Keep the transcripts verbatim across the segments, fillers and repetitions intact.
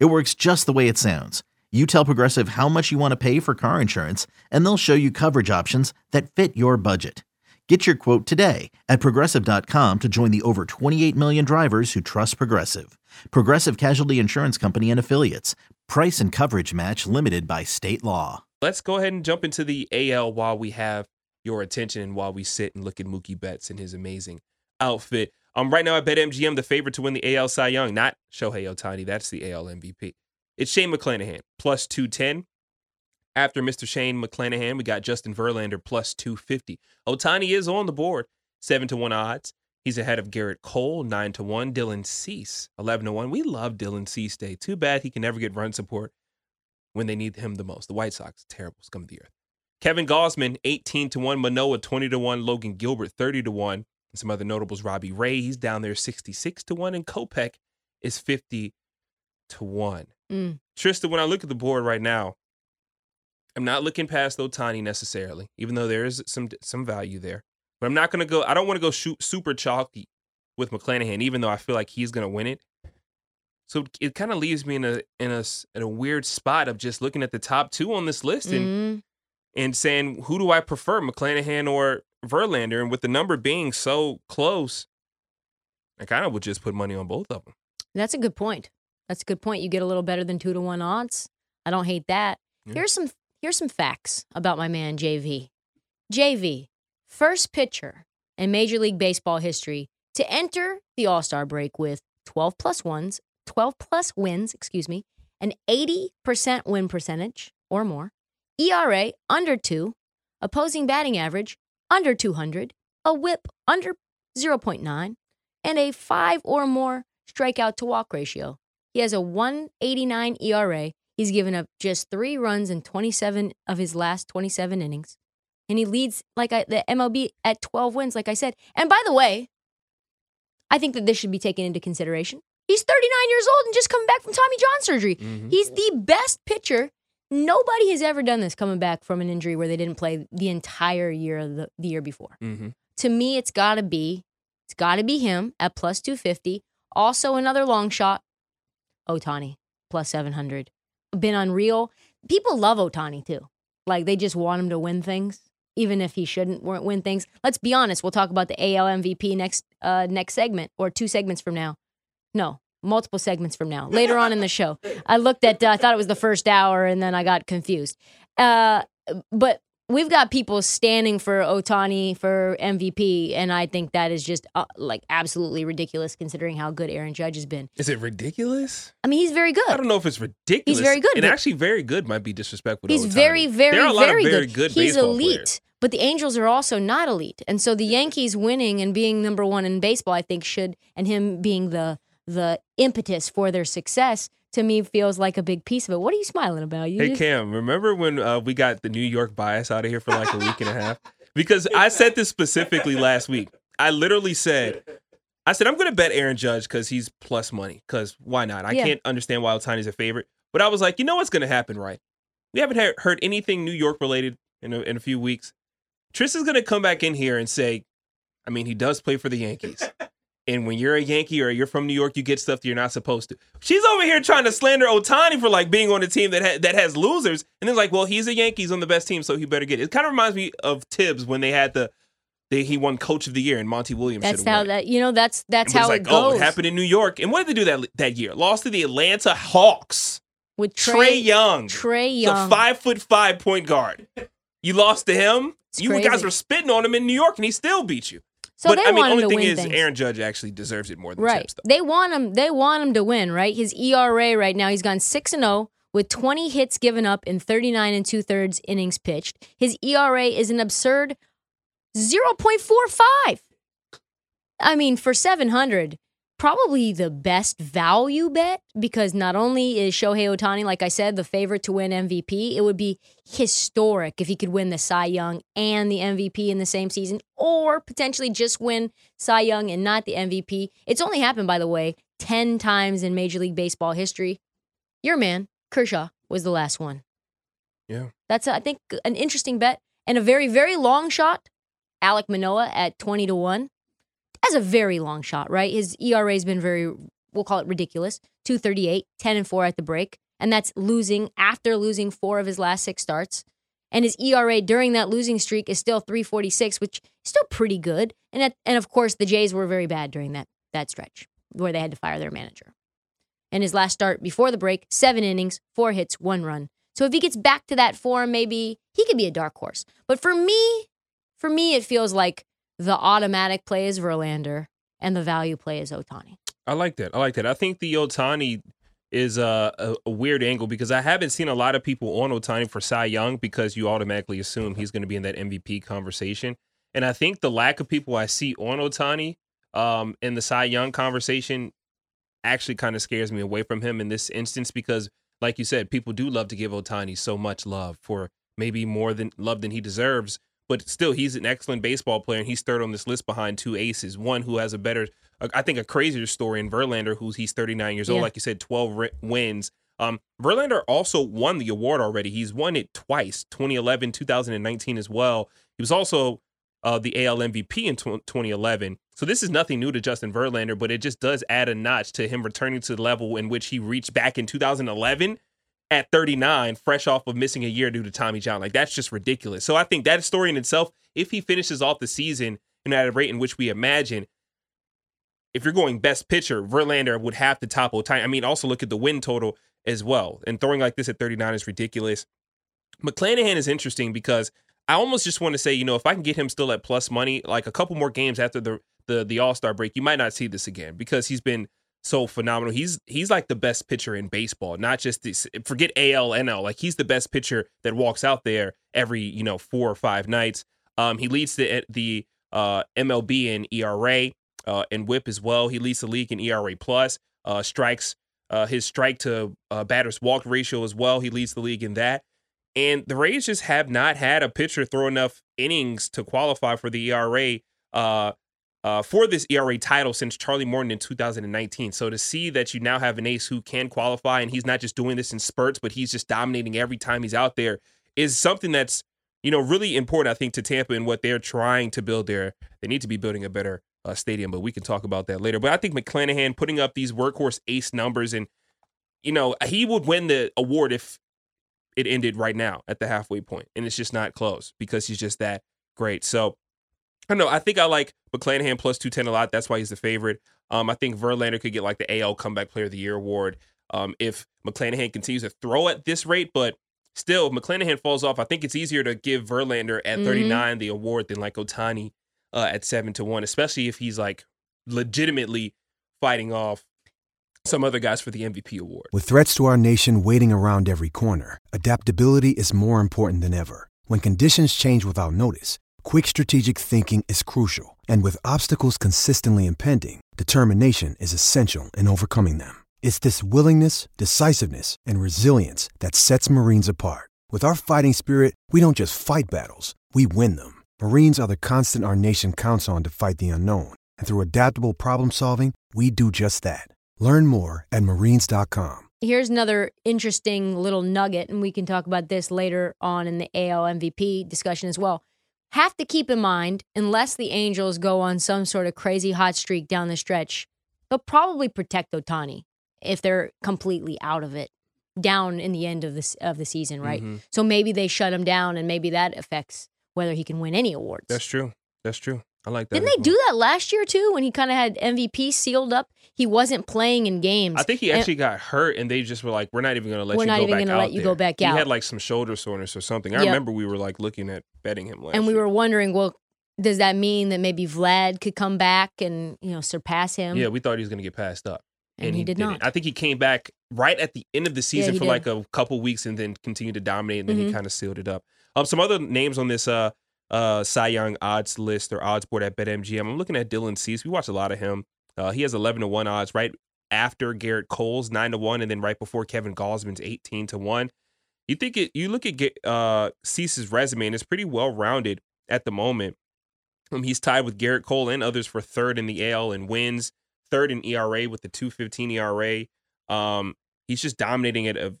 It works just the way it sounds. You tell Progressive how much you want to pay for car insurance, and they'll show you coverage options that fit your budget. Get your quote today at Progressive dot com to join the over twenty-eight million drivers who trust Progressive. Progressive Casualty Insurance Company and Affiliates. Price and coverage match limited by state law. Let's go ahead and jump into the A L while we have your attention and while we sit and look at Mookie Betts and his amazing outfit. Um, right now, I bet M G M the favorite to win the A L Cy Young, not Shohei Ohtani. That's the A L M V P. It's Shane McClanahan, plus two ten. After Mister Shane McClanahan, we got Justin Verlander, plus two fifty. Ohtani is on the board, seven to one odds. He's ahead of Garrett Cole, nine to one. Dylan Cease, eleven to one. We love Dylan Cease Day. Too bad he can never get run support when they need him the most. The White Sox, terrible, scum of the earth. Kevin Gausman, eighteen to one. Manoah, twenty to one. Logan Gilbert, thirty to one. Some other notables, Robbie Ray, he's down there sixty-six to one, and Kopech is fifty to one. Mm. Trista, when I look at the board right now, I'm not looking past Ohtani necessarily, even though there is some some value there. But I'm not going to go, I don't want to go shoot super chalky with McClanahan, even though I feel like he's going to win it. So it kind of leaves me in a, in, a, in a weird spot of just looking at the top two on this list and, mm. and saying, who do I prefer, McClanahan or Verlander? And with the number being so close, I kind of would just put money on both of them. That's a good point. That's a good point. You get a little better than two to one odds. I don't hate that. Yeah. Here's some here's some facts about my man J V. J V, first pitcher in Major League Baseball history to enter the All-Star break with twelve plus ones, twelve plus wins, excuse me, an eighty percent win percentage or more, E R A under two, opposing batting average under two hundred, a whip under zero point nine, and a five or more strikeout to walk ratio. He has a one eighty-nine E R A. He's given up just three runs in twenty-seven of his last twenty-seven innings. And he leads like I, the M L B at twelve wins, like I said. And by the way, I think that this should be taken into consideration. He's thirty-nine years old and just coming back from Tommy John surgery. Mm-hmm. He's the best pitcher. Nobody has ever done this, coming back from an injury where they didn't play the entire year of the, the year before. Mm-hmm. To me, it's got to be it's got to be him at plus two fifty. Also, another long shot, Ohtani, plus seven hundred. Been unreal. People love Ohtani, too. Like, they just want him to win things, even if he shouldn't win things. Let's be honest. We'll talk about the A L M V P next uh, next segment, or two segments from now. No. Multiple segments from now, later on in the show. I looked at, uh, I thought it was the first hour, and then I got confused. Uh, but we've got people standing for Ohtani for M V P, and I think that is just uh, like absolutely ridiculous, considering how good Aaron Judge has been. Is it ridiculous? I mean, he's very good. I don't know if it's ridiculous. He's very good. And actually, very good might be disrespectful to Ohtani. He's very, very, there are a lot very, of very good. good he's elite. Players. But the Angels are also not elite. And so the Yankees winning and being number one in baseball, I think, should, and him being the the impetus for their success, to me, feels like a big piece of it. What are you smiling about? You hey, just... Cam, remember when uh, we got the New York bias out of here for like a week and a half? Because I said this specifically last week. I literally said, I said, I'm going to bet Aaron Judge because he's plus money, because why not? I yeah. can't understand why Ohtani's a favorite. But I was like, you know what's going to happen, right? We haven't ha- heard anything New York related in a, in a few weeks. Tristan's going to come back in here and say, I mean, he does play for the Yankees. And when you're a Yankee or you're from New York, you get stuff that you're not supposed to. She's over here trying to slander Ohtani for like being on a team that ha- that has losers. And then like, well, he's a Yankee, he's on the best team, so he better get it. It kind of reminds me of Tibbs when they had the, they, he won Coach of the Year and Monty Williams. That's how won. that, you know, that's that's how like, it goes. Oh, it happened in New York. And what did they do that that year? Lost to the Atlanta Hawks with Trae, Trae Young. Trae Young, the five foot five point guard. You lost to him. It's you crazy. Guys were spitting on him in New York, and he still beat you. So but I mean, only thing is, things. Aaron Judge actually deserves it more than right. Tibbs, though. They want him. They want him to win, right? His E R A right now, he's gone six and zero with twenty hits given up in thirty nine and two thirds innings pitched. His E R A is an absurd zero point four five. I mean, for seven hundred, probably the best value bet, because not only is Shohei Ohtani, like I said, the favorite to win M V P, it would be historic if he could win the Cy Young and the M V P in the same season, or potentially just win Cy Young and not the M V P. It's only happened, by the way, ten times in Major League Baseball history. Your man, Kershaw, was the last one. Yeah. That's, I think, an interesting bet and a very, very long shot. Alec Manoah at twenty to one. That's a very long shot, right? His E R A's been very, we'll call it ridiculous, two thirty-eight, ten and four at the break. And that's losing after losing four of his last six starts. And his E R A during that losing streak is still three forty-six, which is still pretty good. And at, and of course, the Jays were very bad during that that stretch where they had to fire their manager. And his last start before the break, seven innings, four hits, one run. So if he gets back to that form, maybe he could be a dark horse. But for me, for me, it feels like the automatic play is Verlander and the value play is Ohtani. I like that. I like that. I think the Ohtani is a, a, a weird angle because I haven't seen a lot of people on Ohtani for Cy Young because you automatically assume he's going to be in that M V P conversation. And I think the lack of people I see on Ohtani um, in the Cy Young conversation actually kind of scares me away from him in this instance because, like you said, people do love to give Ohtani so much love for maybe more than love than he deserves. But still, he's an excellent baseball player, and he's third on this list behind two aces. One who has a better, I think, a crazier story in Verlander, who's he's thirty-nine years old. Yeah. Like you said, twelve wins. Um, Verlander also won the award already. He's won it twice, twenty eleven, two thousand nineteen as well. He was also uh, the A L M V P in twenty eleven. So this is nothing new to Justin Verlander, but it just does add a notch to him returning to the level in which he reached back in two thousand eleven. At thirty-nine, fresh off of missing a year due to Tommy John. Like, that's just ridiculous. So I think that story in itself, if he finishes off the season and at a rate in which we imagine, if you're going best pitcher, Verlander would have to top Ohtani. I mean, also look at the win total as well. And throwing like this at thirty-nine is ridiculous. McClanahan is interesting because I almost just want to say, you know, if I can get him still at plus money, like a couple more games after the the, the All-Star break, you might not see this again because he's been so phenomenal. He's he's like the best pitcher in baseball, not just this, forget A L N L. Like he's the best pitcher that walks out there every, you know, four or five nights. Um, he leads the the uh, M L B in E R A uh, and WHIP as well. He leads the league in E R A plus uh, strikes. Uh, his strike to uh, batters walk ratio as well. He leads the league in that. And the Rays just have not had a pitcher throw enough innings to qualify for the E R A. Uh, Uh, for this E R A title since Charlie Morton in two thousand nineteen. So to see that you now have an ace who can qualify and he's not just doing this in spurts, but he's just dominating every time he's out there is something that's, you know, really important, I think, to Tampa and what they're trying to build there. They need to be building a better uh, stadium, but we can talk about that later. But I think McClanahan putting up these workhorse ace numbers and, you know, he would win the award if it ended right now at the halfway point. And it's just not close because he's just that great. So I know. I think I like McClanahan plus two ten a lot. That's why he's the favorite. Um, I think Verlander could get like the A L Comeback Player of the Year award um, if McClanahan continues to throw at this rate. But still, if McClanahan falls off, I think it's easier to give Verlander at mm-hmm. thirty-nine the award than like Ohtani uh, at seven to one, especially if he's like legitimately fighting off some other guys for the M V P award. With threats to our nation waiting around every corner, adaptability is more important than ever. When conditions change without notice, quick strategic thinking is crucial, and with obstacles consistently impending, determination is essential in overcoming them. It's this willingness, decisiveness, and resilience that sets Marines apart. With our fighting spirit, we don't just fight battles, we win them. Marines are the constant our nation counts on to fight the unknown, and through adaptable problem solving, we do just that. Learn more at Marines dot com. Here's another interesting little nugget, and we can talk about this later on in the A L M V P discussion as well. Have to keep in mind, unless the Angels go on some sort of crazy hot streak down the stretch, but probably protect Ohtani if they're completely out of it down in the end of this of the season, right? Mm-hmm. So maybe they shut him down, and maybe that affects whether he can win any awards. That's true. That's true. I like that. Didn't they do that last year too, when he kind of had M V P sealed up? He wasn't playing in games. I think he actually and, got hurt, and they just were like, "We're not even going to let you go back out. We're not even going to let you there. go back out." He had like some shoulder soreness or something. I yep. remember we were like looking at betting him last, and we year. were wondering, well, does that mean that maybe Vlad could come back and, you know, surpass him? Yeah, we thought he was going to get passed up, and, and he, he did didn't. not. I think he came back right at the end of the season yeah, for did. like a couple weeks, and then continued to dominate, and then mm-hmm. he kind of sealed it up. Um, some other names on this uh. Uh, Cy Young odds list or odds board at BetMGM. I'm looking at Dylan Cease. We watch a lot of him. Uh, he has eleven to one odds right after Garrett Cole's nine to one and then right before Kevin Gausman's eighteen to one. You think it, you look at uh, Cease's resume, and it's pretty well-rounded at the moment. Um, he's tied with Garrett Cole and others for third in the A L in wins, third in E R A with the two fifteen E R A. Um, he's just dominating it, of,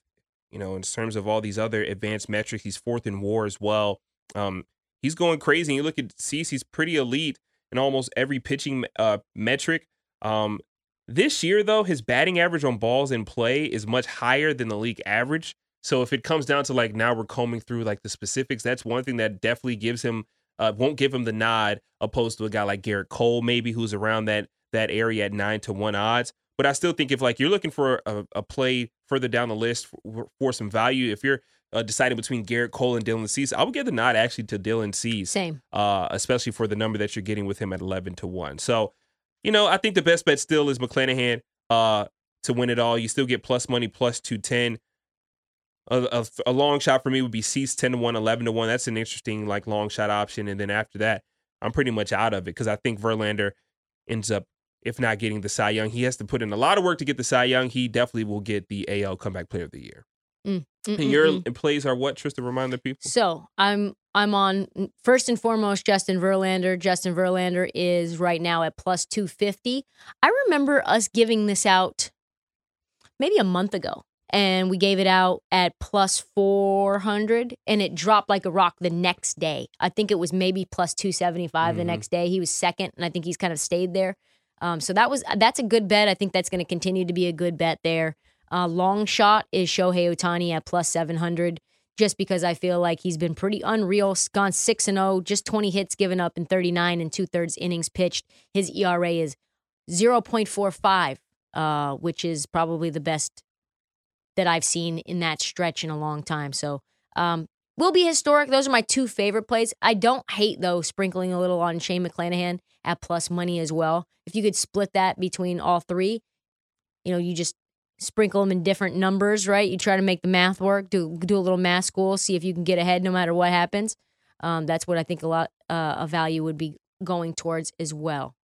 you know, in terms of all these other advanced metrics. He's fourth in WAR as well. Um, he's going crazy. And you look at Cease, he's pretty elite in almost every pitching uh, metric. Um, this year, though, his batting average on balls in play is much higher than the league average. So if it comes down to, like, now we're combing through, like, the specifics, that's one thing that definitely gives him, uh, won't give him the nod, opposed to a guy like Garrett Cole, maybe, who's around that that area at nine to one odds. But I still think if, like, you're looking for a, a play further down the list for, for some value, if you're uh, deciding between Garrett Cole and Dylan Cease, I would give the nod actually to Dylan Cease. Same. Uh, especially for the number that you're getting with him at eleven to one. So, you know, I think the best bet still is McClanahan uh, to win it all. You still get plus money, plus two ten. A, a, a long shot for me would be Cease ten to one, eleven to one. That's an interesting, like, long shot option. And then after that, I'm pretty much out of it, because I think Verlander ends up, if not getting the Cy Young, he has to put in a lot of work to get the Cy Young. He definitely will get the A L Comeback Player of the Year. Mm, mm, and your mm, plays are what, Trista? Remind the people. So I'm I'm on, first and foremost, Justin Verlander. Justin Verlander is right now at plus two fifty. I remember us giving this out maybe a month ago. And we gave it out at plus four hundred, and it dropped like a rock the next day. I think it was maybe plus two seventy-five mm-hmm. the next day. He was second, and I think he's kind of stayed there. Um, so that was that's a good bet. I think that's going to continue to be a good bet there. Uh, long shot is Shohei Ohtani at plus seven hundred, just because I feel like he's been pretty unreal. Gone six and oh, just twenty hits given up in thirty-nine and two-thirds innings pitched. His E R A is zero point four five, uh, which is probably the best that I've seen in that stretch in a long time. So um, will be historic. Those are my two favorite plays. I don't hate, though, sprinkling a little on Shane McClanahan at plus money as well. If you could split that between all three, you know, you just sprinkle them in different numbers, right? You try to make the math work, do do a little math school, see if you can get ahead no matter what happens. Um, that's what I think a lot uh, of value would be going towards as well.